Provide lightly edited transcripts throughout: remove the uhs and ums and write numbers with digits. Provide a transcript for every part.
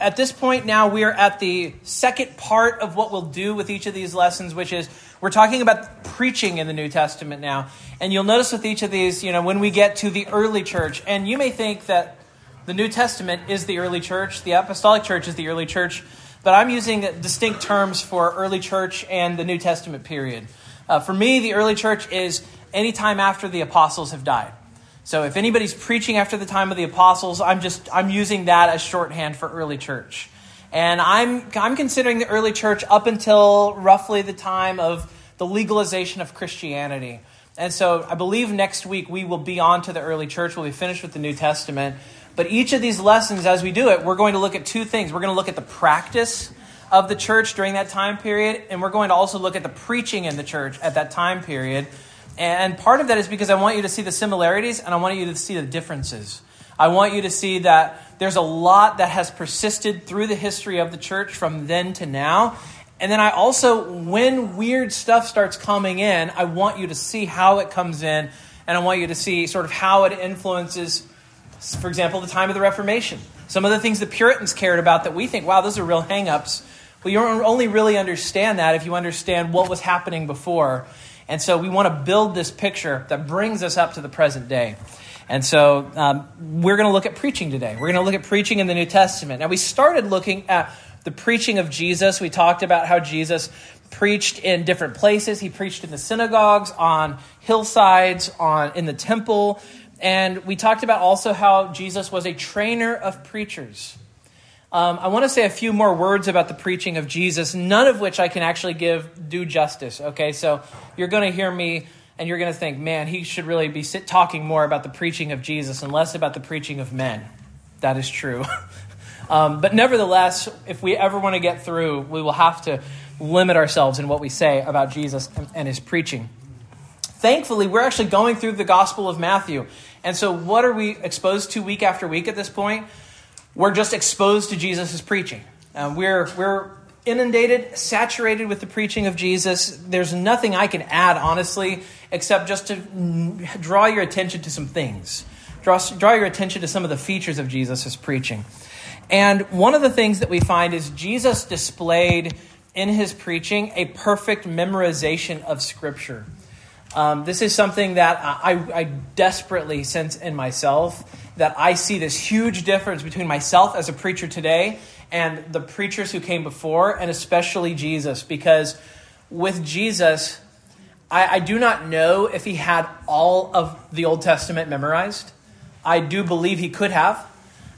At this point now, we are at the second part of what we'll do with each of these lessons, which is we're talking about preaching in the New Testament now. And you'll notice with each of these, you know, when we get to the early church, and you may think that the New Testament is the early church, the apostolic church is the early church, but I'm using distinct terms for early church and the New Testament period. For me, the early church is any time after the apostles have died. So if anybody's preaching after the time of the apostles, I'm using that as shorthand for early church. And I'm considering the early church up until roughly the time of the legalization of Christianity. And so I believe next week we will be on to the early church. We'll be finished with the New Testament. But each of these lessons, as we do it, we're going to look at two things. We're going to look at the practice of the church during that time period, and we're going to also look at the preaching in the church at that time period. And part of that is because I want you to see the similarities and I want you to see the differences. I want you to see that there's a lot that has persisted through the history of the church from then to now. And then I also, when weird stuff starts coming in, I want you to see how it comes in. And I want you to see sort of how it influences, for example, the time of the Reformation. Some of the things the Puritans cared about that we think, wow, those are real hang-ups. Well, you only really understand that if you understand what was happening before. And so we want to build this picture that brings us up to the present day. And so we're going to look at preaching today. We're going to look at preaching in the New Testament. Now, we started looking at the preaching of Jesus. We talked about how Jesus preached in different places. He preached in the synagogues, on hillsides, in the temple. And we talked about also how Jesus was a trainer of preachers. I want to say a few more words about the preaching of Jesus, none of which I can actually give due justice, okay? So you're going to hear me and you're going to think, man, he should really be talking more about the preaching of Jesus and less about the preaching of men. That is true. But nevertheless, if we ever want to get through, we will have to limit ourselves in what we say about Jesus and his preaching. Thankfully, we're actually going through the Gospel of Matthew. And so what are we exposed to week after week at this point? We're just exposed to Jesus' preaching. We're inundated, saturated with the preaching of Jesus. There's nothing I can add, honestly, except just to draw your attention to some things. Draw your attention to some of the features of Jesus' preaching. And one of the things that we find is Jesus displayed in his preaching a perfect memorization of Scripture. This is something that I desperately sense in myself, that I see this huge difference between myself as a preacher today and the preachers who came before, and especially Jesus. Because with Jesus, I do not know if he had all of the Old Testament memorized. I do believe he could have.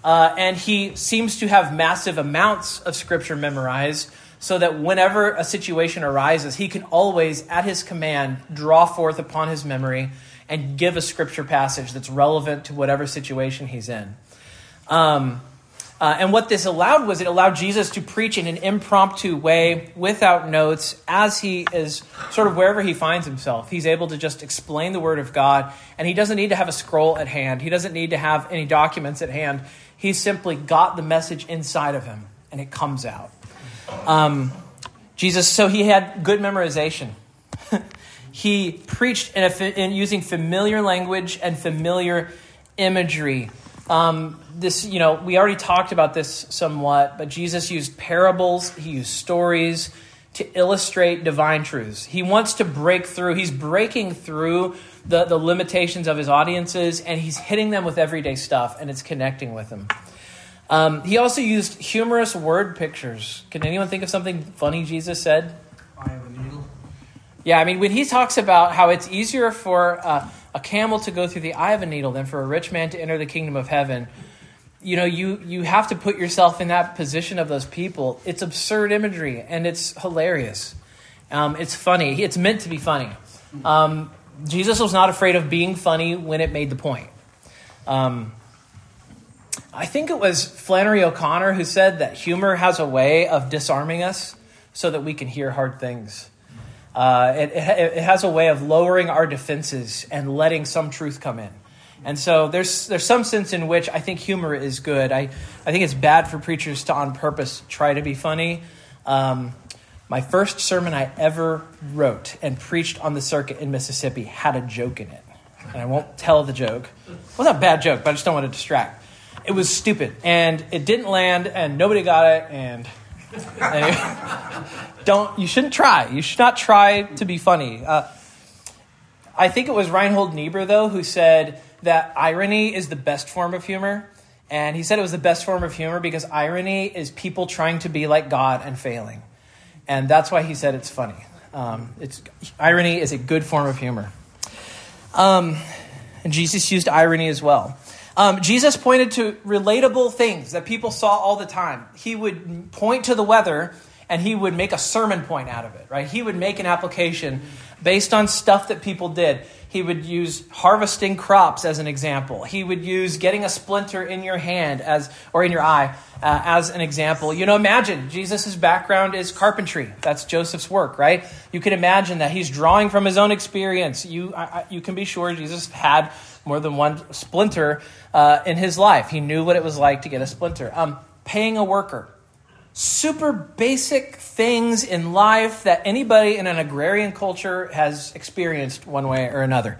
And he seems to have massive amounts of Scripture memorized, so that whenever a situation arises, he can always, at his command, draw forth upon his memory and give a Scripture passage that's relevant to whatever situation he's in. And what this allowed was, it allowed Jesus to preach in an impromptu way, without notes, as he is sort of wherever he finds himself. He's able to just explain the Word of God, and he doesn't need to have a scroll at hand. He doesn't need to have any documents at hand. He's simply got the message inside of him, and it comes out. Jesus, so he had good memorization. He preached in using familiar language and familiar imagery. This, you know, we already talked about this somewhat, but Jesus used parables. He used stories to illustrate divine truths. He wants to break through. He's breaking through the limitations of his audiences, and he's hitting them with everyday stuff, and it's connecting with them. He also used humorous word pictures. Can anyone think of something funny Jesus said? Eye of a needle. Yeah, I mean, when he talks about how it's easier for a camel to go through the eye of a needle than for a rich man to enter the kingdom of heaven, you know, you have to put yourself in that position of those people. It's absurd imagery, and it's hilarious. It's funny. It's meant to be funny. Jesus was not afraid of being funny when it made the point. I think it was Flannery O'Connor who said that humor has a way of disarming us so that we can hear hard things. It has a way of lowering our defenses and letting some truth come in. And so there's some sense in which I think humor is good. I think it's bad for preachers to on purpose try to be funny. My first sermon I ever wrote and preached on the circuit in Mississippi had a joke in it. And I won't tell the joke. It wasn't a bad joke, but I just don't want to distract. It was stupid, and it didn't land, and nobody got it, and you shouldn't try. You should not try to be funny. I think it was Reinhold Niebuhr, though, who said that irony is the best form of humor, and he said it was the best form of humor because irony is people trying to be like God and failing, and that's why he said it's funny. Irony is a good form of humor. And Jesus used irony as well. Jesus pointed to relatable things that people saw all the time. He would point to the weather and he would make a sermon point out of it, right? He would make an application based on stuff that people did. He would use harvesting crops as an example. He would use getting a splinter in your hand or in your eye as an example. You know, imagine Jesus' background is carpentry. That's Joseph's work, right? You can imagine that he's drawing from his own experience. You can be sure Jesus had more than one splinter in his life. He knew what it was like to get a splinter. Paying a worker. Super basic things in life that anybody in an agrarian culture has experienced one way or another.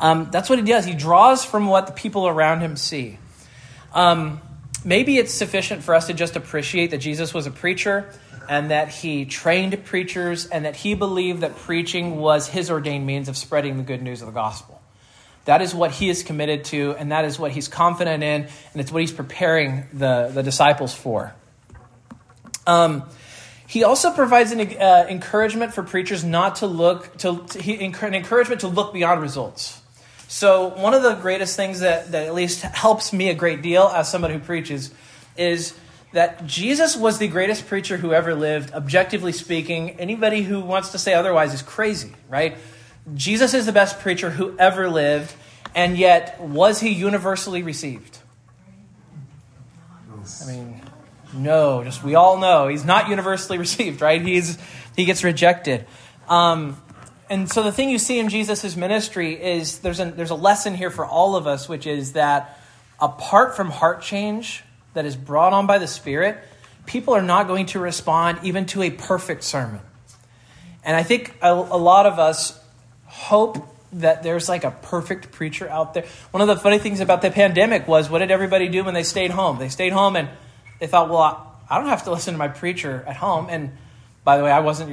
That's what he does. He draws from what the people around him see. Maybe it's sufficient for us to just appreciate that Jesus was a preacher and that he trained preachers and that he believed that preaching was his ordained means of spreading the good news of the gospel. That is what he is committed to, and that is what he's confident in, and it's what he's preparing the disciples for. He also provides an encouragement for preachers not to look an encouragement to look beyond results. So one of the greatest things that at least helps me a great deal as somebody who preaches is that Jesus was the greatest preacher who ever lived. Objectively speaking, anybody who wants to say otherwise is crazy, right? Jesus is the best preacher who ever lived, and yet was he universally received? I mean, no, just we all know he's not universally received, right? He gets rejected. And so the thing you see in Jesus' ministry is there's a lesson here for all of us, which is that apart from heart change that is brought on by the Spirit, people are not going to respond even to a perfect sermon. And I think a lot of us hope that there's like a perfect preacher out there. One of the funny things about the pandemic was, what did everybody do when they stayed home? They stayed home and they thought, well, I don't have to listen to my preacher at home. And by the way, I wasn't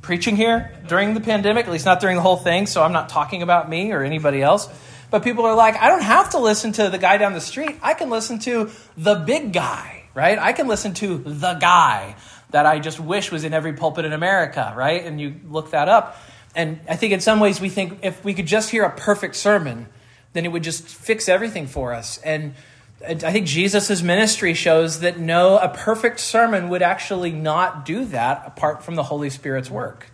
preaching here during the pandemic, at least not during the whole thing. So I'm not talking about me or anybody else. But people are like, I don't have to listen to the guy down the street. I can listen to the big guy, right? I can listen to the guy that I just wish was in every pulpit in America, right? And you look that up. And I think in some ways we think if we could just hear a perfect sermon, then it would just fix everything for us. And I think Jesus' ministry shows that no, a perfect sermon would actually not do that apart from the Holy Spirit's work.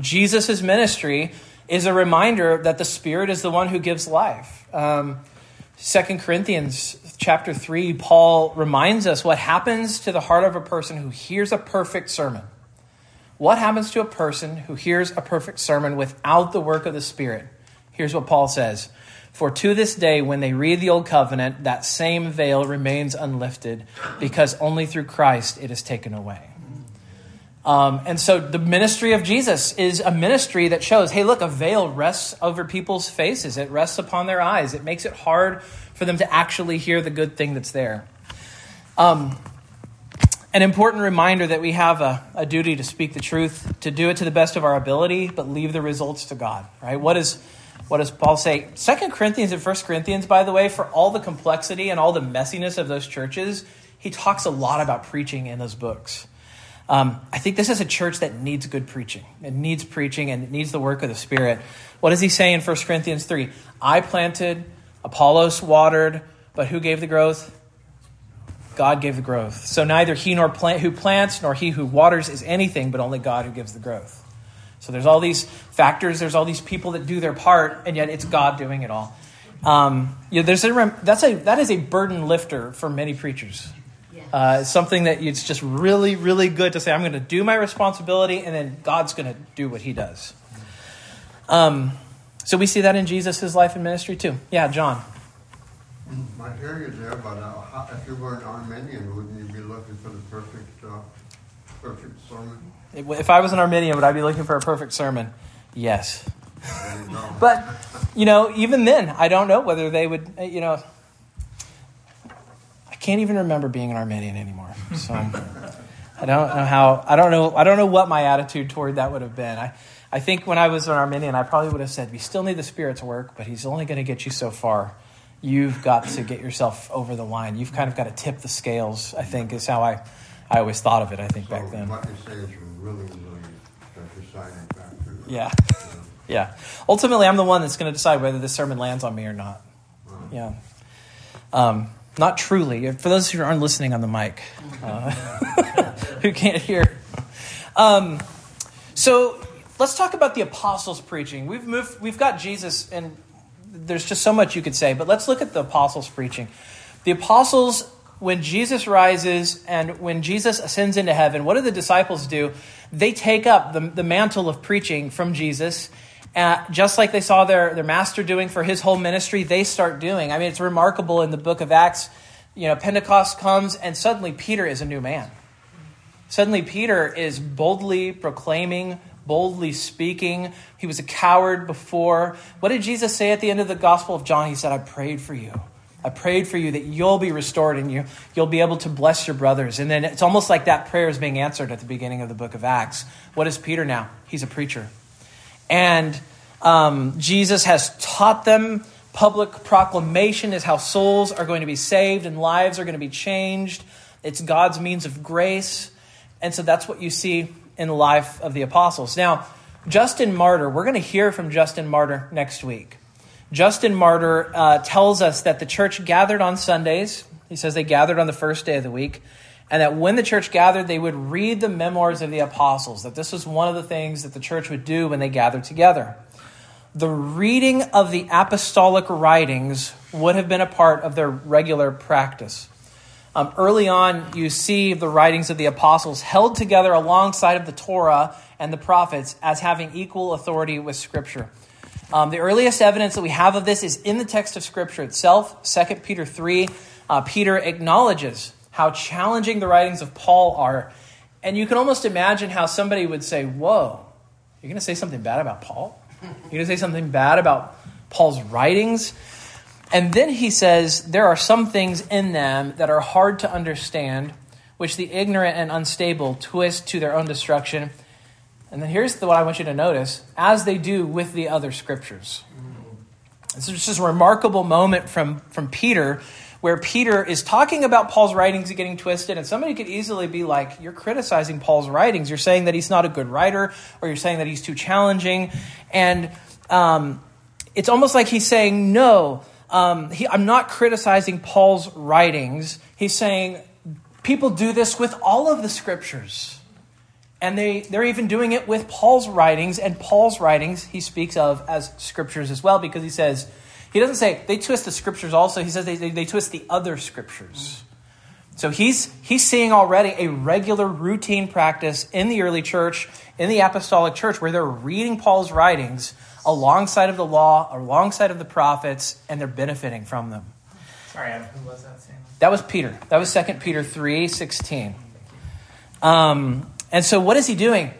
Jesus' ministry is a reminder that the Spirit is the one who gives life. 2 Corinthians chapter 3, Paul reminds us what happens to the heart of a person who hears a perfect sermon. What happens to a person who hears a perfect sermon without the work of the Spirit? Here's what Paul says. For to this day, when they read the Old Covenant, that same veil remains unlifted because only through Christ it is taken away. And so the ministry of Jesus is a ministry that shows, hey, look, a veil rests over people's faces. It rests upon their eyes. It makes it hard for them to actually hear the good thing that's there. An important reminder that we have a duty to speak the truth, to do it to the best of our ability, but leave the results to God, right? What does Paul say? 2 Corinthians and 1 Corinthians, by the way, for all the complexity and all the messiness of those churches, he talks a lot about preaching in those books. I think this is a church that needs good preaching. It needs preaching and it needs the work of the Spirit. What does he say in 1 Corinthians 3? I planted, Apollos watered, but who gave the growth? God gave the growth. So neither he nor who plants nor he who waters is anything, but only God who gives the growth. So there's all these factors. There's all these people that do their part, and yet it's God doing it all. That is a burden lifter for many preachers. It's something that it's just really, really good to say, I'm going to do my responsibility, and then God's going to do what he does. So we see that in Jesus' life and ministry too. Yeah, John. I hear you there, but if you were an Arminian, wouldn't you be looking for the perfect sermon? If I was an Arminian, would I be looking for a perfect sermon? Yes. But, even then, I don't know whether they would, can't even remember being an Arminian anymore. So I don't know what my attitude toward that would have been. I think when I was an Arminian, I probably would have said, we still need the Spirit's work, but he's only going to get you so far. You've got to get yourself over the line. You've kind of got to tip the scales, I think, is how I always thought of it, I think, so back then. What you say is really the deciding factor. Right? Yeah. Yeah. Ultimately, I'm the one that's going to decide whether this sermon lands on me or not. Right. Yeah. Not truly. For those who aren't listening on the mic, who can't hear. So let's talk about the apostles' preaching. We've got Jesus, and there's just so much you could say, but let's look at the apostles' preaching. The apostles, when Jesus rises and when Jesus ascends into heaven, what do the disciples do? They take up the mantle of preaching from Jesus. Just like they saw their master doing for his whole ministry, they start doing. I mean, it's remarkable in the book of Acts. You know, Pentecost comes and suddenly Peter is a new man. Suddenly Peter is boldly proclaiming, boldly speaking. He was a coward before. What did Jesus say at the end of the Gospel of John? He said, I prayed for you. I prayed for you that you'll be restored and you'll be able to bless your brothers. And then it's almost like that prayer is being answered at the beginning of the book of Acts. What is Peter now? He's a preacher. And Jesus has taught them public proclamation is how souls are going to be saved and lives are going to be changed. It's God's means of grace. And so that's what you see in the life of the apostles. Now, Justin Martyr, we're going to hear from Justin Martyr next week. Justin Martyr tells us that the church gathered on Sundays. He says they gathered on the first day of the week. And that when the church gathered, they would read the memoirs of the apostles, that this was one of the things that the church would do when they gathered together. The reading of the apostolic writings would have been a part of their regular practice. Early on, you see the writings of the apostles held together alongside of the Torah and the prophets as having equal authority with Scripture. The earliest evidence that we have of this is in the text of Scripture itself, 2 Peter 3. Peter acknowledges how challenging the writings of Paul are. And you can almost imagine how somebody would say, whoa, you're going to say something bad about Paul? You're going to say something bad about Paul's writings? And then he says, there are some things in them that are hard to understand, which the ignorant and unstable twist to their own destruction. And then here's what I want you to notice, as they do with the other scriptures. This is just a remarkable moment from Peter, where Peter is talking about Paul's writings getting twisted, and somebody could easily be like, you're criticizing Paul's writings. You're saying that he's not a good writer, or you're saying that he's too challenging. And it's almost like he's saying, no, I'm not criticizing Paul's writings. He's saying, people do this with all of the scriptures. And they're even doing it with Paul's writings, and Paul's writings he speaks of as scriptures as well, because he says, he doesn't say they twist the scriptures also. He says they twist the other scriptures. So he's seeing already a regular routine practice in the early church, in the apostolic church, where they're reading Paul's writings alongside of the law, alongside of the prophets, and they're benefiting from them. Sorry, Adam, who was that saying? That was Peter. That was 2 Peter 3:16. And so what is he doing?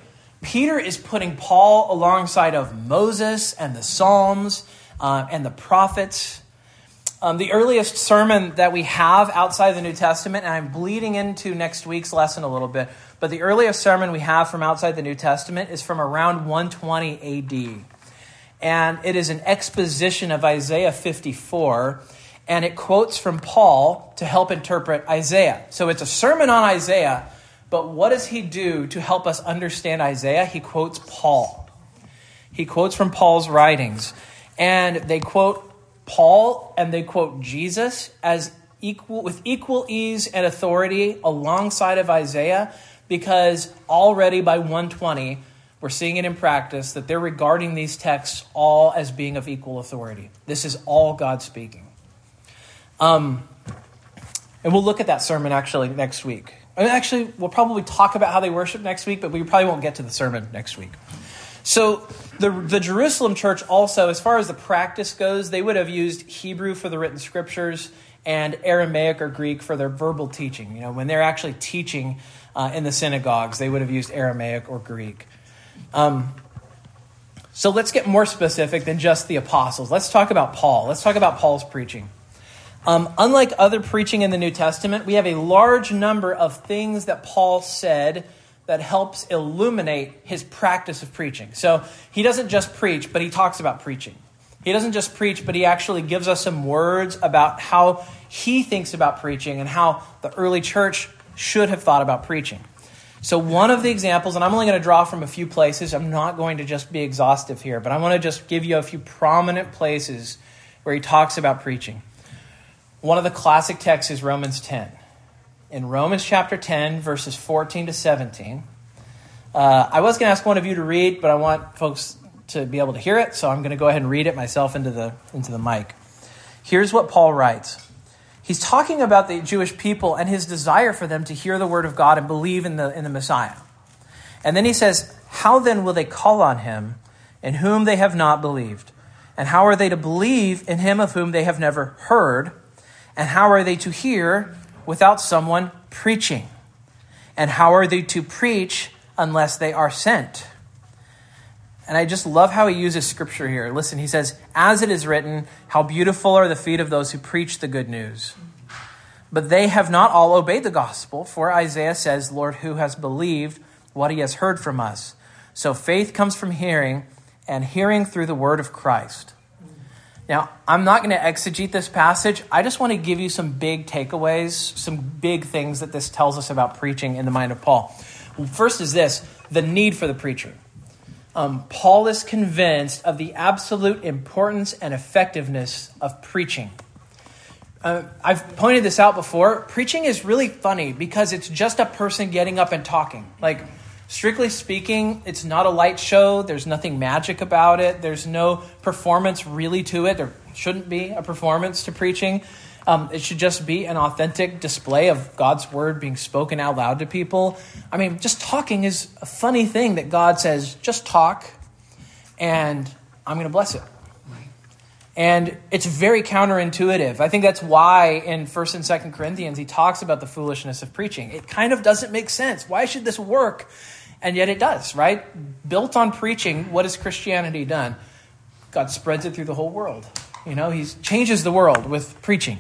Peter is putting Paul alongside of Moses and the Psalms, and the prophets. The earliest sermon that we have outside the New Testament, and I'm bleeding into next week's lesson a little bit, but the earliest sermon we have from outside the New Testament is from around 120 AD. And it is an exposition of Isaiah 54, and it quotes from Paul to help interpret Isaiah. So it's a sermon on Isaiah, but what does he do to help us understand Isaiah? He quotes Paul. He quotes from Paul's writings. And they quote Paul and they quote Jesus as equal, with equal ease and authority alongside of Isaiah, because already by 120, we're seeing it in practice that they're regarding these texts all as being of equal authority. This is all God speaking. And we'll look at that sermon actually next week. Actually, we'll probably talk about how they worship next week, but we probably won't get to the sermon next week. So the Jerusalem church also, as far as the practice goes, they would have used Hebrew for the written scriptures and Aramaic or Greek for their verbal teaching. You know, when they're actually teaching in the synagogues, they would have used Aramaic or Greek. So let's get more specific than just the apostles. Let's talk about Paul. Let's talk about Paul's preaching. Unlike other preaching in the New Testament, we have a large number of things that Paul said that helps illuminate his practice of preaching. So he doesn't just preach, but he talks about preaching. He doesn't just preach, but he actually gives us some words about how he thinks about preaching and how the early church should have thought about preaching. So one of the examples, and I'm only going to draw from a few places. I'm not going to just be exhaustive here, but I want to just give you a few prominent places where he talks about preaching. One of the classic texts is Romans 10. In Romans chapter 10, verses 14 to 17, I was going to ask one of you to read, but I want folks to be able to hear it, so I'm going to go ahead and read it myself into the mic. Here's what Paul writes. He's talking about the Jewish people and his desire for them to hear the word of God and believe in the Messiah. And then he says, "How then will they call on him in whom they have not believed? And how are they to believe in him of whom they have never heard? And how are they to hear without someone preaching? And how are they to preach unless they are sent?" And I just love how he uses scripture here. Listen, he says, "As it is written, how beautiful are the feet of those who preach the good news. But they have not all obeyed the gospel, for Isaiah says, Lord, who has believed what he has heard from us? So faith comes from hearing, and hearing through the word of Christ." Now, I'm not going to exegete this passage. I just want to give you some big takeaways, some big things that this tells us about preaching in the mind of Paul. First is this, the need for the preacher. Paul is convinced of the absolute importance and effectiveness of preaching. I've pointed this out before. Preaching is really funny because it's just a person getting up and talking. Like, strictly speaking, it's not a light show. There's nothing magic about it. There's no performance really to it. There shouldn't be a performance to preaching. It should just be an authentic display of God's word being spoken out loud to people. I mean, just talking is a funny thing that God says, just talk, and I'm going to bless it. And it's very counterintuitive. I think that's why in 1st and 2nd Corinthians, he talks about the foolishness of preaching. It kind of doesn't make sense. Why should this work? And yet it does, right? Built on preaching, what has Christianity done? God spreads it through the whole world. You know, he changes the world with preaching.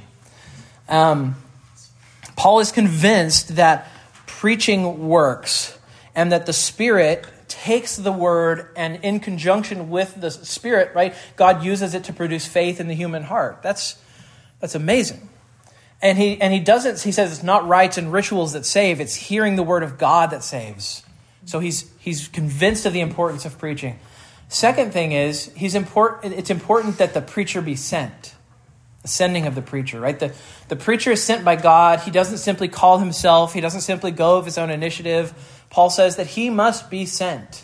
Paul is convinced that preaching works and that the Spirit takes the word and in conjunction with the Spirit, right, God uses it to produce faith in the human heart. That's amazing. And he says it's not rites and rituals that save, it's hearing the word of God that saves. So he's convinced of the importance of preaching. Second thing is it's important that the preacher be sent. The sending of the preacher, right? The preacher is sent by God. He doesn't simply call himself. He doesn't simply go of his own initiative. Paul says that he must be sent.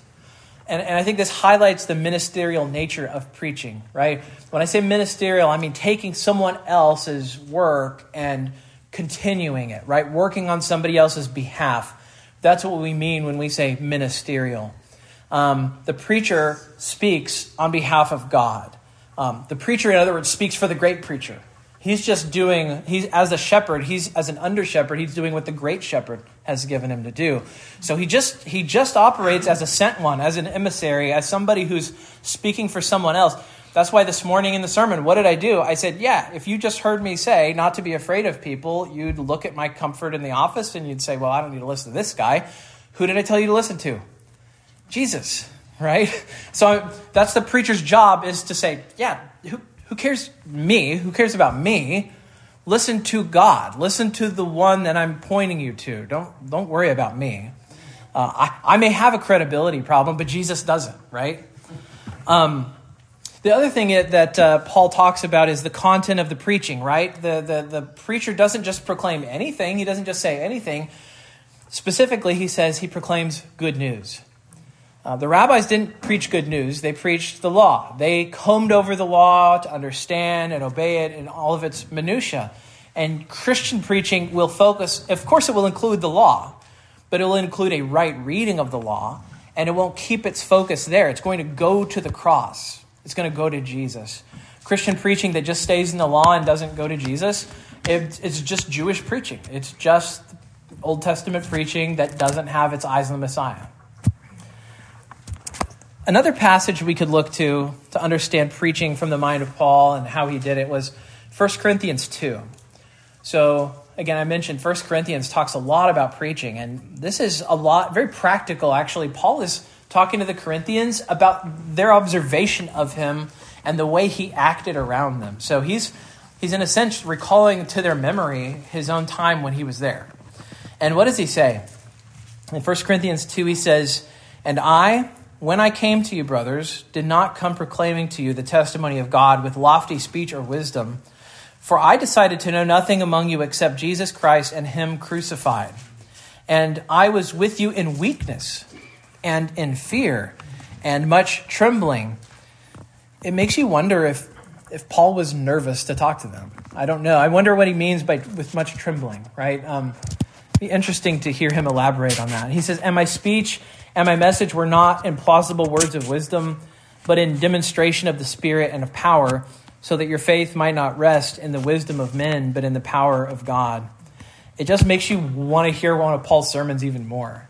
And I think this highlights the ministerial nature of preaching, right? When I say ministerial, I mean taking someone else's work and continuing it, right? Working on somebody else's behalf. That's what we mean when we say ministerial. The preacher speaks on behalf of God. The preacher, in other words, speaks for the great preacher. As an under shepherd, he's doing what the great shepherd has given him to do. So he just operates as a sent one, as an emissary, as somebody who's speaking for someone else. That's why this morning in the sermon, what did I do? I said, yeah, if you just heard me say not to be afraid of people, you'd look at my comfort in the office and you'd say, well, I don't need to listen to this guy. Who did I tell you to listen to? Jesus, right? So that's the preacher's job, is to say, yeah, who cares me? Who cares about me? Listen to God. Listen to the one that I'm pointing you to. Don't worry about me. I may have a credibility problem, but Jesus doesn't, right? The other thing that Paul talks about is the content of the preaching, right? The preacher doesn't just proclaim anything. He doesn't just say anything. Specifically, he says he proclaims good news. The rabbis didn't preach good news. They preached the law. They combed over the law to understand and obey it in all of its minutiae. And Christian preaching will focus, of course it will include the law, but it will include a right reading of the law, and it won't keep its focus there. It's going to go to the cross. It's going to go to Jesus. Christian preaching that just stays in the law and doesn't go to Jesus, it's just Jewish preaching. It's just Old Testament preaching that doesn't have its eyes on the Messiah. Another passage we could look to understand preaching from the mind of Paul and how he did it was 1 Corinthians 2. So again, I mentioned 1 Corinthians talks a lot about preaching, and this is a lot, very practical actually. Paul is talking to the Corinthians about their observation of him and the way he acted around them. So he's in a sense recalling to their memory his own time when he was there. And what does he say? In 1 Corinthians 2, he says, "And I, when I came to you, brothers, did not come proclaiming to you the testimony of God with lofty speech or wisdom, for I decided to know nothing among you except Jesus Christ and him crucified. And I was with you in weakness and in fear and much trembling." It makes you wonder if Paul was nervous to talk to them. I don't know. I wonder what he means by with much trembling, right? Be interesting to hear him elaborate on that. He says, "And my speech and my message were not in plausible words of wisdom, but in demonstration of the Spirit and of power, so that your faith might not rest in the wisdom of men, but in the power of God." It just makes you want to hear one of Paul's sermons even more.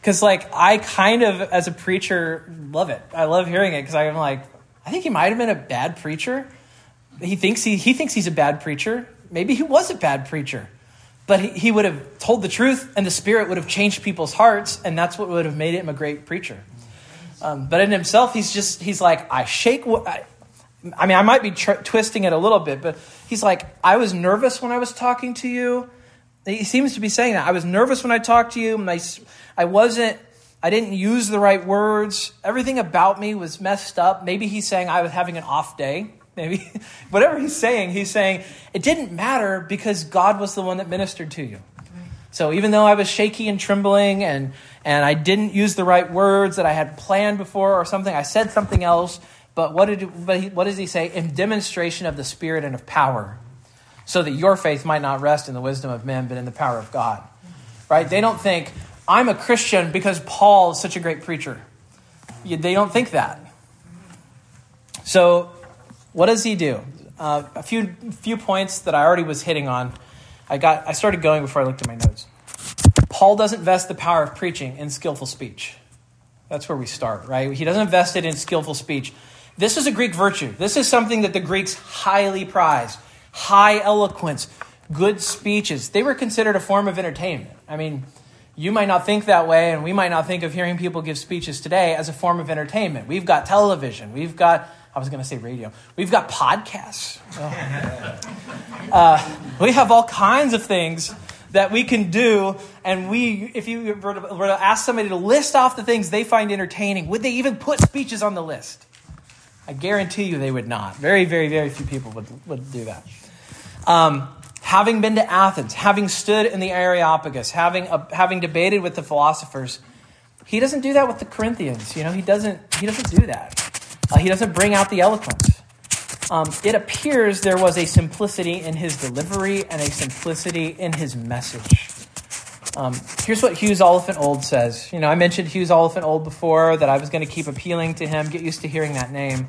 Because I kind of, as a preacher, love it. I love hearing it because I'm like, I think he might have been a bad preacher. He thinks he's a bad preacher. Maybe he was a bad preacher. But he would have told the truth, and the Spirit would have changed people's hearts, and that's what would have made him a great preacher. But in himself, he's like, I shake what... I mean, I might be twisting it a little bit, but he's like, I was nervous when I was talking to you. He seems to be saying that. I was nervous when I talked to you. I didn't use the right words. Everything about me was messed up. Maybe he's saying I was having an off day. Maybe whatever he's saying it didn't matter because God was the one that ministered to you. So even though I was shaky and trembling and I didn't use the right words that I had planned before or something, I said something else. But what does he say? In demonstration of the Spirit and of power, so that your faith might not rest in the wisdom of men, but in the power of God. Right? They don't think, I'm a Christian because Paul is such a great preacher. They don't think that. So what does he do? A few points that I already was hitting on. I started going before I looked at my notes. Paul doesn't vest the power of preaching in skillful speech. That's where we start, right? He doesn't vest it in skillful speech. This is a Greek virtue. This is something that the Greeks highly prized. High eloquence, good speeches. They were considered a form of entertainment. I mean, you might not think that way, and we might not think of hearing people give speeches today as a form of entertainment. We've got television. We've got, I was going to say radio. We've got podcasts. Oh. We have all kinds of things that we can do, and if you were to ask somebody to list off the things they find entertaining, would they even put speeches on the list? I guarantee you they would not. Very, very, very few people would do that. Having been to Athens, having stood in the Areopagus, having debated with the philosophers, he doesn't do that with the Corinthians. You know, he doesn't do that. He doesn't bring out the eloquence. It appears there was a simplicity in his delivery and a simplicity in his message. Here's what Hughes Oliphant Old says. You know, I mentioned Hughes Oliphant Old before, that I was going to keep appealing to him. Get used to hearing that name.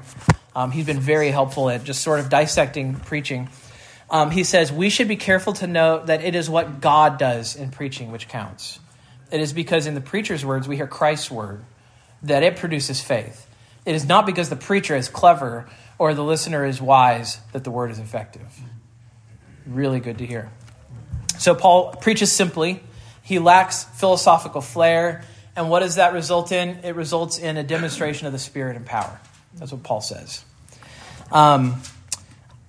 He's been very helpful at just sort of dissecting preaching. He says, we should be careful to note that it is what God does in preaching which counts. It is because in the preacher's words, we hear Christ's word, that it produces faith. It is not because the preacher is clever or the listener is wise that the word is effective. Really good to hear. So Paul preaches simply. He lacks philosophical flair. And what does that result in? It results in a demonstration of the Spirit and power. That's what Paul says.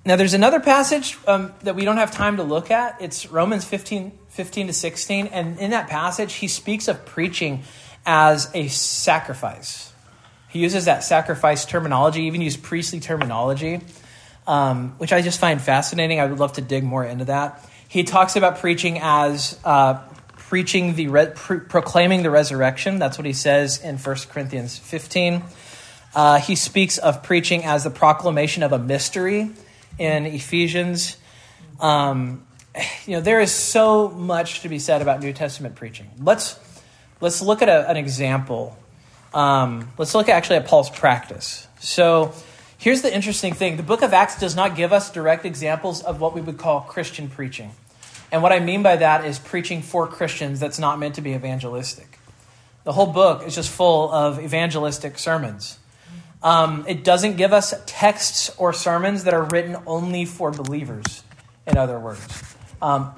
Now, there's another passage that we don't have time to look at. It's Romans 15 to 16. And in that passage, he speaks of preaching as a sacrifice. He uses that sacrifice terminology, even used priestly terminology, which I just find fascinating. I would love to dig more into that. He talks about preaching as... proclaiming the resurrection. That's what he says in 1 Corinthians 15. He speaks of preaching as the proclamation of a mystery in Ephesians. There is so much to be said about New Testament preaching. Let's look at an example. Let's look at Paul's practice. So here's the interesting thing. The book of Acts does not give us direct examples of what we would call Christian preaching. And what I mean by that is preaching for Christians that's not meant to be evangelistic. The whole book is just full of evangelistic sermons. It doesn't give us texts or sermons that are written only for believers, in other words.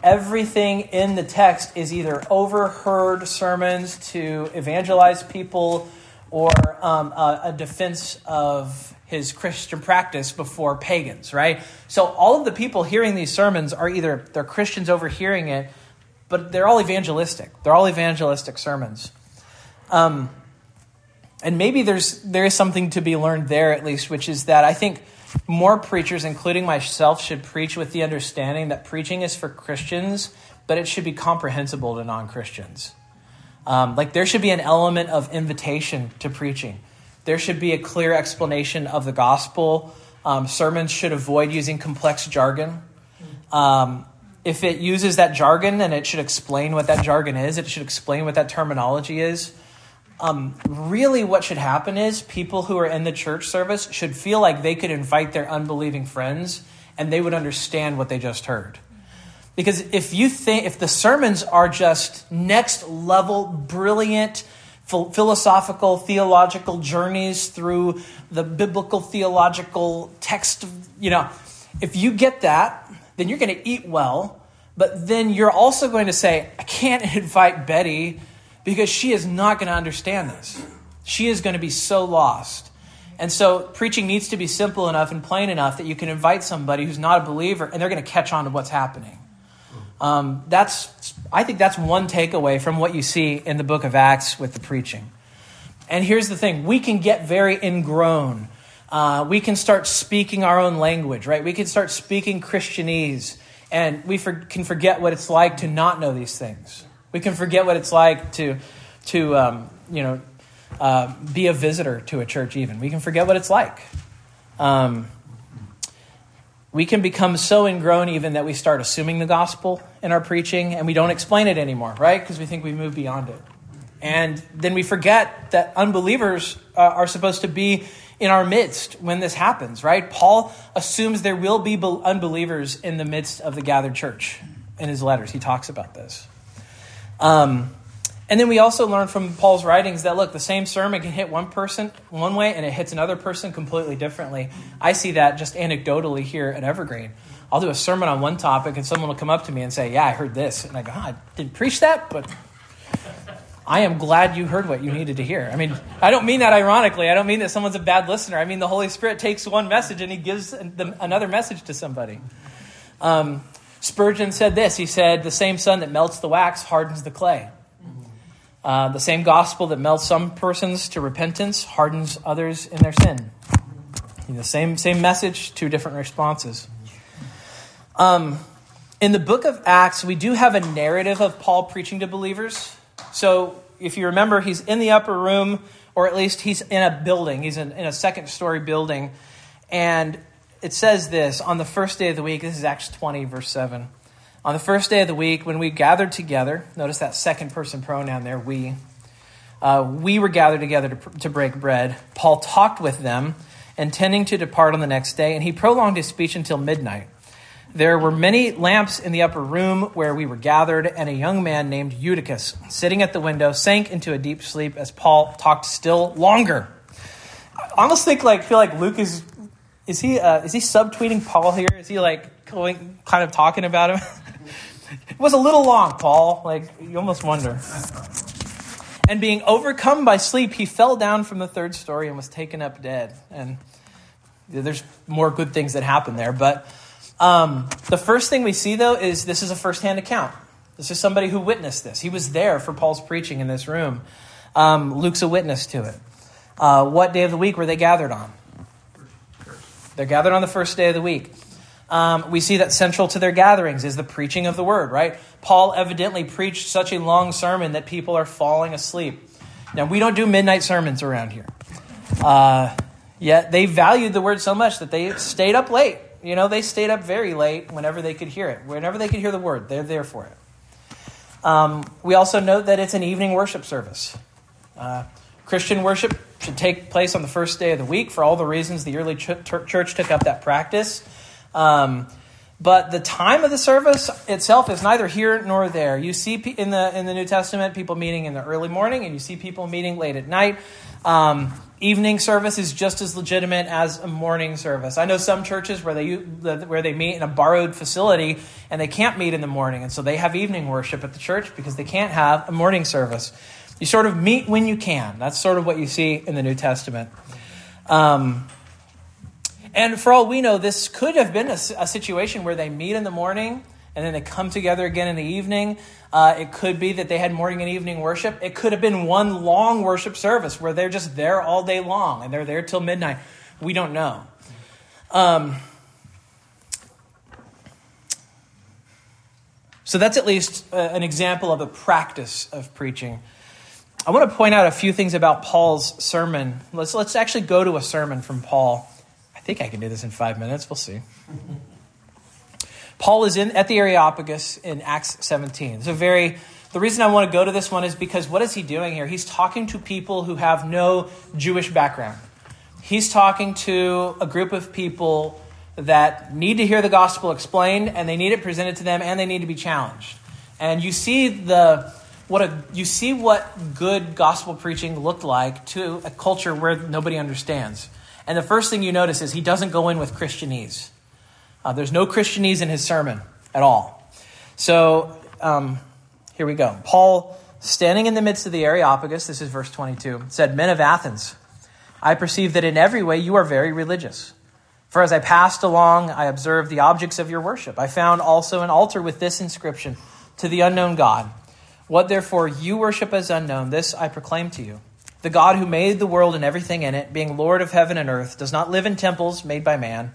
Everything in the text is either overheard sermons to evangelize people or a defense of his Christian practice before pagans, right? So all of the people hearing these sermons are either they're Christians overhearing it, but they're all evangelistic. They're all evangelistic sermons. And maybe there is something to be learned there, at least, which is that I think more preachers, including myself, should preach with the understanding that preaching is for Christians, but it should be comprehensible to non-Christians. Like there should be an element of invitation to preaching. There should be a clear explanation of the gospel. Sermons should avoid using complex jargon. If it uses that jargon, then it should explain what that jargon is. It should explain what that terminology is. Really what should happen is people who are in the church service should feel like they could invite their unbelieving friends and they would understand what they just heard. Because if the sermons are just next level, brilliant, philosophical, theological journeys through the biblical theological text, if you get that, then you're going to eat well, but then you're also going to say, I can't invite Betty because she is not going to understand this. She is going to be so lost. And so preaching needs to be simple enough and plain enough that you can invite somebody who's not a believer and they're going to catch on to what's happening. I think that's one takeaway from what you see in the book of Acts with the preaching. And here's the thing. We can get very ingrown. We can start speaking our own language, right? We can start speaking Christianese, and we can forget what it's like to not know these things. We can forget what it's like to be a visitor to a church even. We can forget what it's like. We can become so ingrown even that we start assuming the gospel in our preaching and we don't explain it anymore, right? Because we think we've moved beyond it. And then we forget that unbelievers are supposed to be in our midst when this happens, right? Paul assumes there will be unbelievers in the midst of the gathered church. In his letters, he talks about this. And then we also learn from Paul's writings that, look, the same sermon can hit one person one way and it hits another person completely differently. I see that just anecdotally here at Evergreen. I'll do a sermon on one topic and someone will come up to me and say, yeah, I heard this. And I go, I didn't preach that, but I am glad you heard what you needed to hear. I mean, I don't mean that ironically. I don't mean that someone's a bad listener. I mean, the Holy Spirit takes one message and he gives another message to somebody. Spurgeon said this. He said, the same sun that melts the wax hardens the clay. The same gospel that melts some persons to repentance hardens others in their sin. The same message, two different responses. In the book of Acts, we do have a narrative of Paul preaching to believers. So if you remember, he's in the upper room, or at least he's in a building. He's in a second-story building. And it says this, on the first day of the week, this is Acts 20, verse 7. On the first day of the week, when we gathered together, notice that second person pronoun there, we were gathered together to break bread. Paul talked with them, intending to depart on the next day, and he prolonged his speech until midnight. There were many lamps in the upper room where we were gathered, and a young man named Eutychus, sitting at the window, sank into a deep sleep as Paul talked still longer. I almost think, feel like Luke is he subtweeting Paul here? Is he kind of talking about him? It was a little long, Paul. You almost wonder. And being overcome by sleep, he fell down from the third story and was taken up dead. And there's more good things that happen there. But the first thing we see, though, is this is a firsthand account. This is somebody who witnessed this. He was there for Paul's preaching in this room. Luke's a witness to it. What day of the week were they gathered on? They're gathered on the first day of the week. We see that central to their gatherings is the preaching of the word, right? Paul evidently preached such a long sermon that people are falling asleep. Now, we don't do midnight sermons around here. Yet they valued the word so much that they stayed up late. They stayed up very late whenever they could hear it. Whenever they could hear the word, they're there for it. We also note that it's an evening worship service. Christian worship should take place on the first day of the week for all the reasons the early church took up that practice. But the time of the service itself is neither here nor there. You see in the New Testament people meeting in the early morning, and you see people meeting late at night. Evening service is just as legitimate as a morning service. I know some churches where they meet in a borrowed facility and they can't meet in the morning, and so they have evening worship at the church because they can't have a morning service. You sort of meet when you can. That's sort of what you see in the New Testament. And for all we know, this could have been a situation where they meet in the morning and then they come together again in the evening. It could be that they had morning and evening worship. It could have been one long worship service where they're just there all day long and they're there till midnight. We don't know. So that's at least an example of a practice of preaching. I want to point out a few things about Paul's sermon. Let's actually go to a sermon from Paul. I think I can do this in 5 minutes. We'll see. Paul is at the Areopagus in Acts 17. The reason I want to go to this one is because what is he doing here? He's talking to people who have no Jewish background. He's talking to a group of people that need to hear the gospel explained, and they need it presented to them, and they need to be challenged. And you see what good gospel preaching looked like to a culture where nobody understands. And the first thing you notice is he doesn't go in with Christianese. There's no Christianese in his sermon at all. So here we go. Paul, standing in the midst of the Areopagus, this is verse 22, said, "Men of Athens, I perceive that in every way you are very religious. For as I passed along, I observed the objects of your worship. I found also an altar with this inscription, 'To the unknown God.' What therefore you worship as unknown, this I proclaim to you. The God who made the world and everything in it, being Lord of heaven and earth, does not live in temples made by man,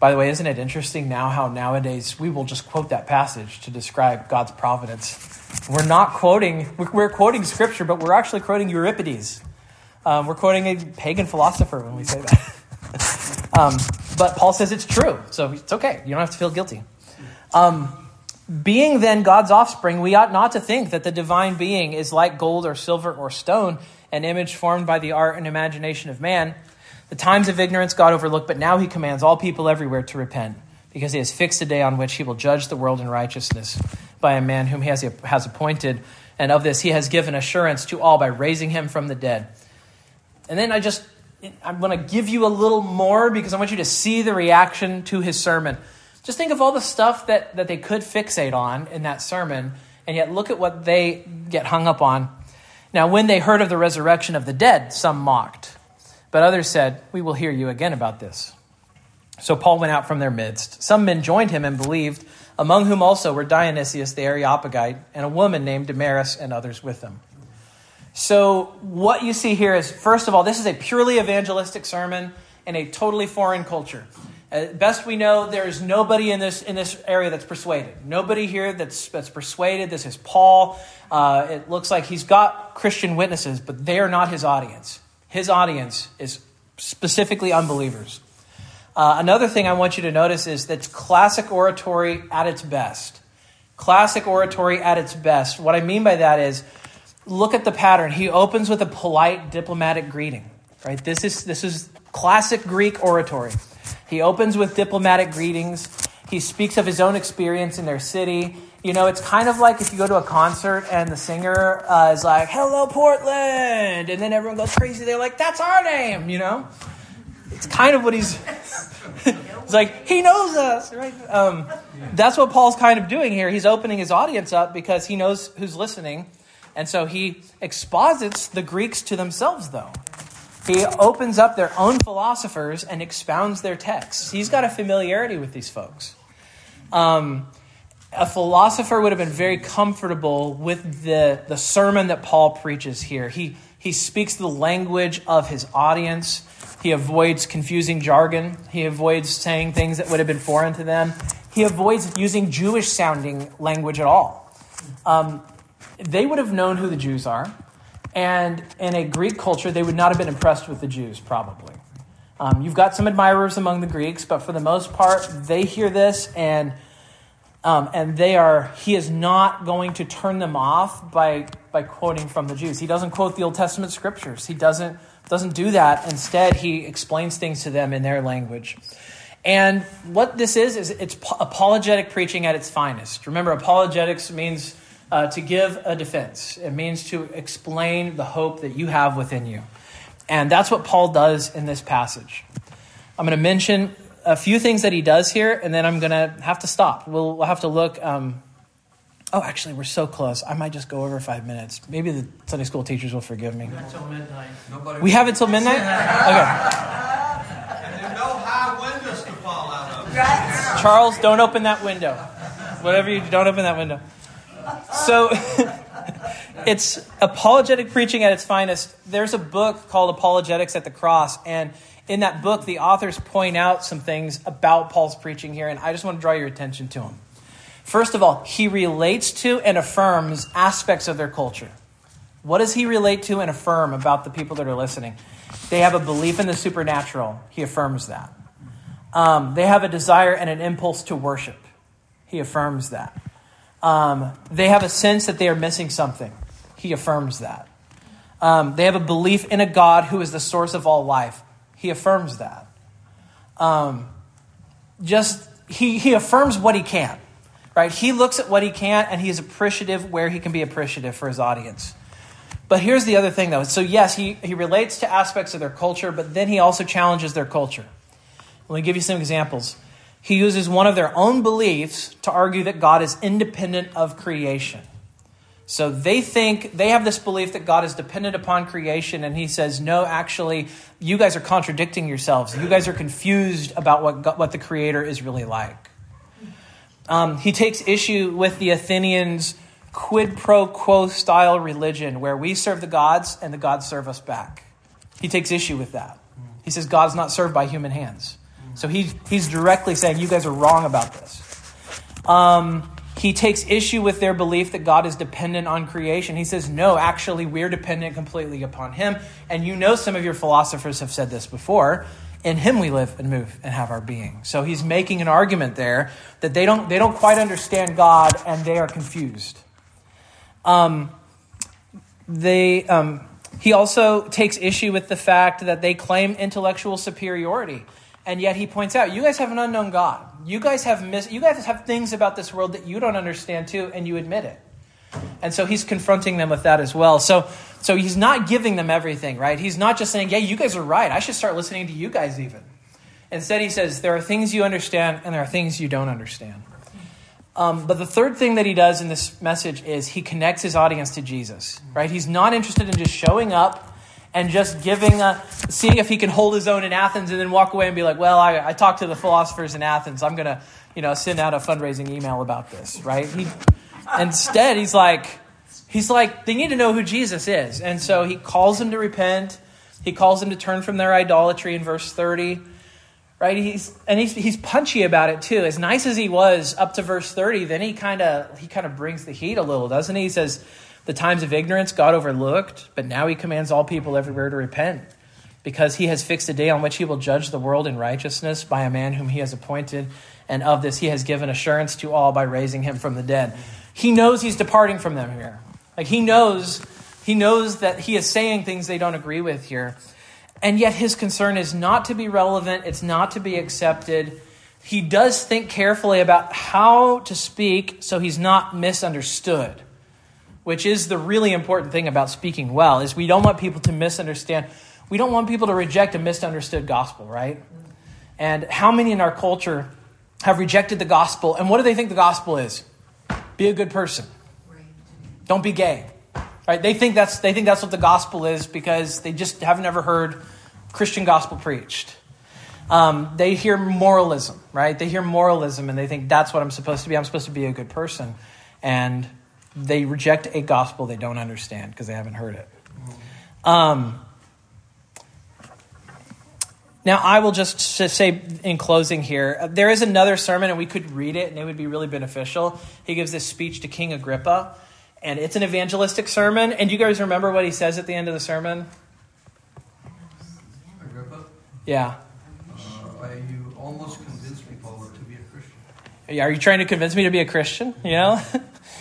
By the way, isn't it interesting how nowadays we will just quote that passage to describe God's providence? We're quoting scripture, but we're actually quoting Euripides. We're quoting a pagan philosopher when we say that. But Paul says it's true, so it's okay. You don't have to feel guilty. "Being then God's offspring, we ought not to think that the divine being is like gold or silver or stone, an image formed by the art and imagination of man. The times of ignorance God overlooked, but now he commands all people everywhere to repent, because he has fixed a day on which he will judge the world in righteousness by a man whom he has appointed, and of this he has given assurance to all by raising him from the dead." And then I'm going to give you a little more because I want you to see the reaction to his sermon. Just think of all the stuff that they could fixate on in that sermon, and yet look at what they get hung up on. "Now, when they heard of the resurrection of the dead, some mocked. But others said, 'We will hear you again about this.' So Paul went out from their midst. Some men joined him and believed, among whom also were Dionysius the Areopagite and a woman named Damaris and others with them." So what you see here is, first of all, this is a purely evangelistic sermon in a totally foreign culture. Best we know, there is nobody in this area that's persuaded. Nobody here that's persuaded. This is Paul. It looks like he's got Christian witnesses, but they are not his audience. His audience is specifically unbelievers. Another thing I want you to notice is that's classic oratory at its best. Classic oratory at its best. What I mean by that is, look at the pattern. He opens with a polite diplomatic greeting, right? This is classic Greek oratory. He opens with diplomatic greetings. He speaks of his own experience in their city. You know, it's kind of like if you go to a concert and the singer is like, "Hello, Portland," and then everyone goes crazy. They're like, "That's our name," you know? It's kind of what he's... it's like, he knows us, right? That's what Paul's kind of doing here. He's opening his audience up because he knows who's listening. And so he exposits the Greeks to themselves, though. He opens up their own philosophers and expounds their texts. He's got a familiarity with these folks. A philosopher would have been very comfortable with the sermon that Paul preaches here. He speaks the language of his audience. He avoids confusing jargon. He avoids saying things that would have been foreign to them. He avoids using Jewish-sounding language at all. They would have known who the Jews are. And in a Greek culture, they would not have been impressed with the Jews, probably. You've got some admirers among the Greeks, but for the most part, they hear this and they are. He is not going to turn them off by quoting from the Jews. He doesn't quote the Old Testament scriptures. He doesn't do that. Instead, he explains things to them in their language. And what this is it's apologetic preaching at its finest. Remember, apologetics means to give a defense. It means to explain the hope that you have within you. And that's what Paul does in this passage. I'm going to mention a few things that he does here, and then I'm going to have to stop. We'll have to look. Oh, actually, we're so close. I might just go over 5 minutes. Maybe the Sunday school teachers will forgive me. We have until midnight. We have until midnight? Okay. And there are no high windows to fall out of. Right. Charles, don't open that window. Whatever you do, don't open that window. So it's apologetic preaching at its finest. There's a book called Apologetics at the Cross, and in that book, the authors point out some things about Paul's preaching here, and I just want to draw your attention to them. First of all, he relates to and affirms aspects of their culture. What does he relate to and affirm about the people that are listening? They have a belief in the supernatural. He affirms that. They have a desire and an impulse to worship. He affirms that. They have a sense that they are missing something. He affirms that. They have a belief in a God who is the source of all life. He affirms that. He affirms what he can. Right? He looks at what he can, and he is appreciative where he can be appreciative for his audience. But here's the other thing, though. So, yes, he relates to aspects of their culture, but then he also challenges their culture. Let me give you some examples. He uses one of their own beliefs to argue that God is independent of creation. So they think they have this belief that God is dependent upon creation, and he says, no, actually, you guys are contradicting yourselves. You guys are confused about what the Creator is really like. He takes issue with the Athenians' quid pro quo style religion, where we serve the gods and the gods serve us back. He takes issue with that. He says God's not served by human hands. So he's directly saying you guys are wrong about this. He takes issue with their belief that God is dependent on creation. He says, no, actually, we're dependent completely upon him. And you know some of your philosophers have said this before. In him we live and move and have our being. So he's making an argument there that they don't quite understand God and they are confused. He also takes issue with the fact that they claim intellectual superiority, and yet he points out you guys have an unknown God. You guys have things about this world that you don't understand too, and you admit it. And so he's confronting them with that as well. So he's not giving them everything, right? He's not just saying, yeah, you guys are right. I should start listening to you guys even. Instead, he says, there are things you understand and there are things you don't understand. But the third thing that he does in this message is he connects his audience to Jesus, right? He's not interested in just showing up and just seeing if he can hold his own in Athens and then walk away and be like, well, I talked to the philosophers in Athens. I'm going to, send out a fundraising email about this, right? Instead, he's like, they need to know who Jesus is. And so he calls them to repent. He calls them to turn from their idolatry in verse 30, right? He's punchy about it too. As nice as he was up to verse 30, then he kind of brings the heat a little, doesn't he? He says, the times of ignorance God overlooked, but now he commands all people everywhere to repent because he has fixed a day on which he will judge the world in righteousness by a man whom he has appointed. And of this, he has given assurance to all by raising him from the dead. He knows he's departing from them here. Like he knows that he is saying things they don't agree with here. And yet his concern is not to be relevant. It's not to be accepted. He does think carefully about how to speak so he's not misunderstood, which is the really important thing about speaking well, is we don't want people to misunderstand. We don't want people to reject a misunderstood gospel, right? And how many in our culture have rejected the gospel? And what do they think the gospel is? Be a good person. Don't be gay. Right? They think that's what the gospel is because they just have never heard Christian gospel preached. They hear moralism, right? They hear moralism and they think that's what I'm supposed to be. I'm supposed to be a good person. And they reject a gospel they don't understand because they haven't heard it. Now, I will just say in closing here, there is another sermon, and we could read it, and it would be really beneficial. He gives this speech to King Agrippa, and it's an evangelistic sermon. And you guys remember what he says at the end of the sermon? Agrippa? Yeah. You almost convinced me, Paula, to be a Christian. Are you trying to convince me to be a Christian? You know,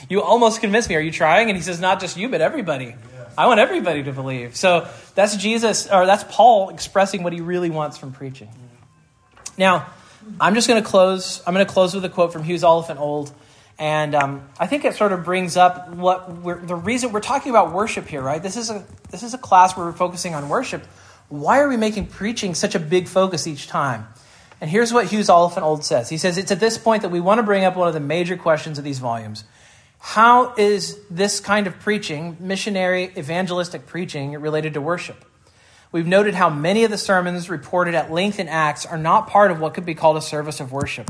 you almost convinced me. Are you trying? And he says, not just you, but everybody. Yes. I want everybody to believe. So that's Jesus, or that's Paul expressing what he really wants from preaching. Mm-hmm. Now, I'm just going to close. I'm going to close with a quote from Hughes Oliphant Old, and I think it sort of brings up the reason we're talking about worship here, right? This is a class where we're focusing on worship. Why are we making preaching such a big focus each time? And here's what Hughes Oliphant Old says. He says, it's at this point that we want to bring up one of the major questions of these volumes. How is this kind of preaching, missionary evangelistic preaching, related to worship? We've noted how many of the sermons reported at length in Acts are not part of what could be called a service of worship.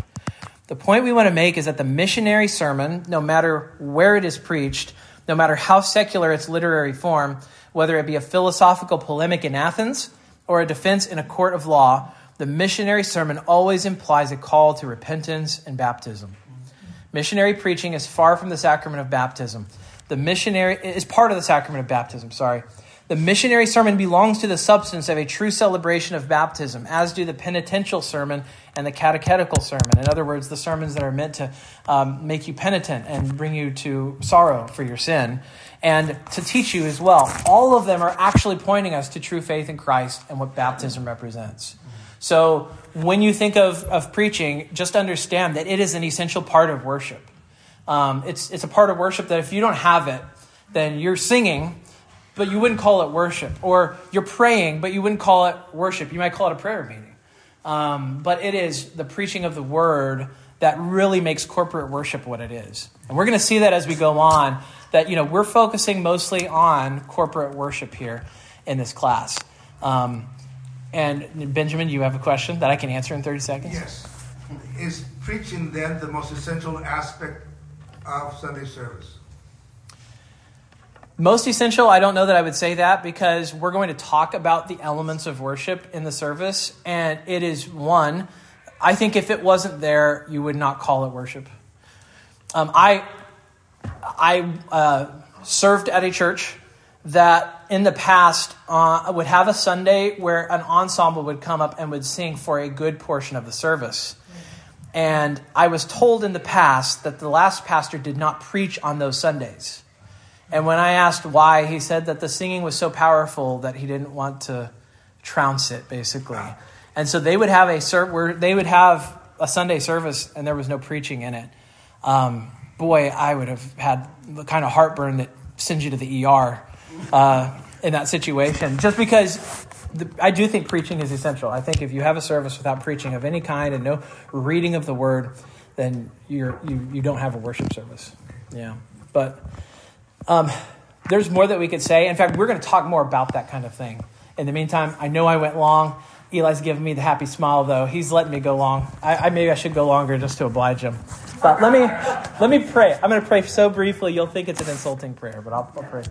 The point we want to make is that the missionary sermon, no matter where it is preached, no matter how secular its literary form, whether it be a philosophical polemic in Athens or a defense in a court of law, the missionary sermon always implies a call to repentance and baptism. Missionary preaching is far from the sacrament of baptism. The missionary is part of the sacrament of baptism, sorry. The missionary sermon belongs to the substance of a true celebration of baptism, as do the penitential sermon and the catechetical sermon. In other words, the sermons that are meant to make you penitent and bring you to sorrow for your sin, and to teach you as well. All of them are actually pointing us to true faith in Christ and what baptism represents. So when you think of preaching, just understand that it is an essential part of worship. It's a part of worship that if you don't have it, then you're singing, but you wouldn't call it worship. Or you're praying, but you wouldn't call it worship. You might call it a prayer meeting. But it is the preaching of the word that really makes corporate worship what it is. And we're going to see that as we go on, that we're focusing mostly on corporate worship here in this class. And Benjamin, you have a question that I can answer in 30 seconds? Yes. Is preaching then the most essential aspect of Sunday service? Most essential, I don't know that I would say that, because we're going to talk about the elements of worship in the service. And it is one, I think if it wasn't there, you would not call it worship. I served at a church that in the past would have a Sunday where an ensemble would come up and would sing for a good portion of the service. And I was told in the past that the last pastor did not preach on those Sundays. And when I asked why, he said that the singing was so powerful that he didn't want to trounce it, basically. And so they would have a Sunday service and there was no preaching in it. Boy, I would have had the kind of heartburn that sends you to the ER. In that situation, just because I do think preaching is essential. I think if you have a service without preaching of any kind and no reading of the word, then you don't have a worship service. Yeah, but there's more that we could say. In fact, we're going to talk more about that kind of thing. In the meantime, I know I went long. Eli's giving me the happy smile, though. He's letting me go long. Maybe I should go longer just to oblige him. But let me pray. I'm going to pray so briefly you'll think it's an insulting prayer, but I'll pray.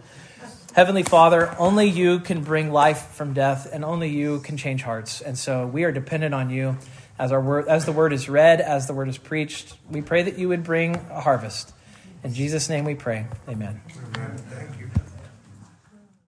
Heavenly Father, only you can bring life from death, and only you can change hearts. And so we are dependent on you as the word is read, as the word is preached. We pray that you would bring a harvest. In Jesus' name we pray. Amen. Amen.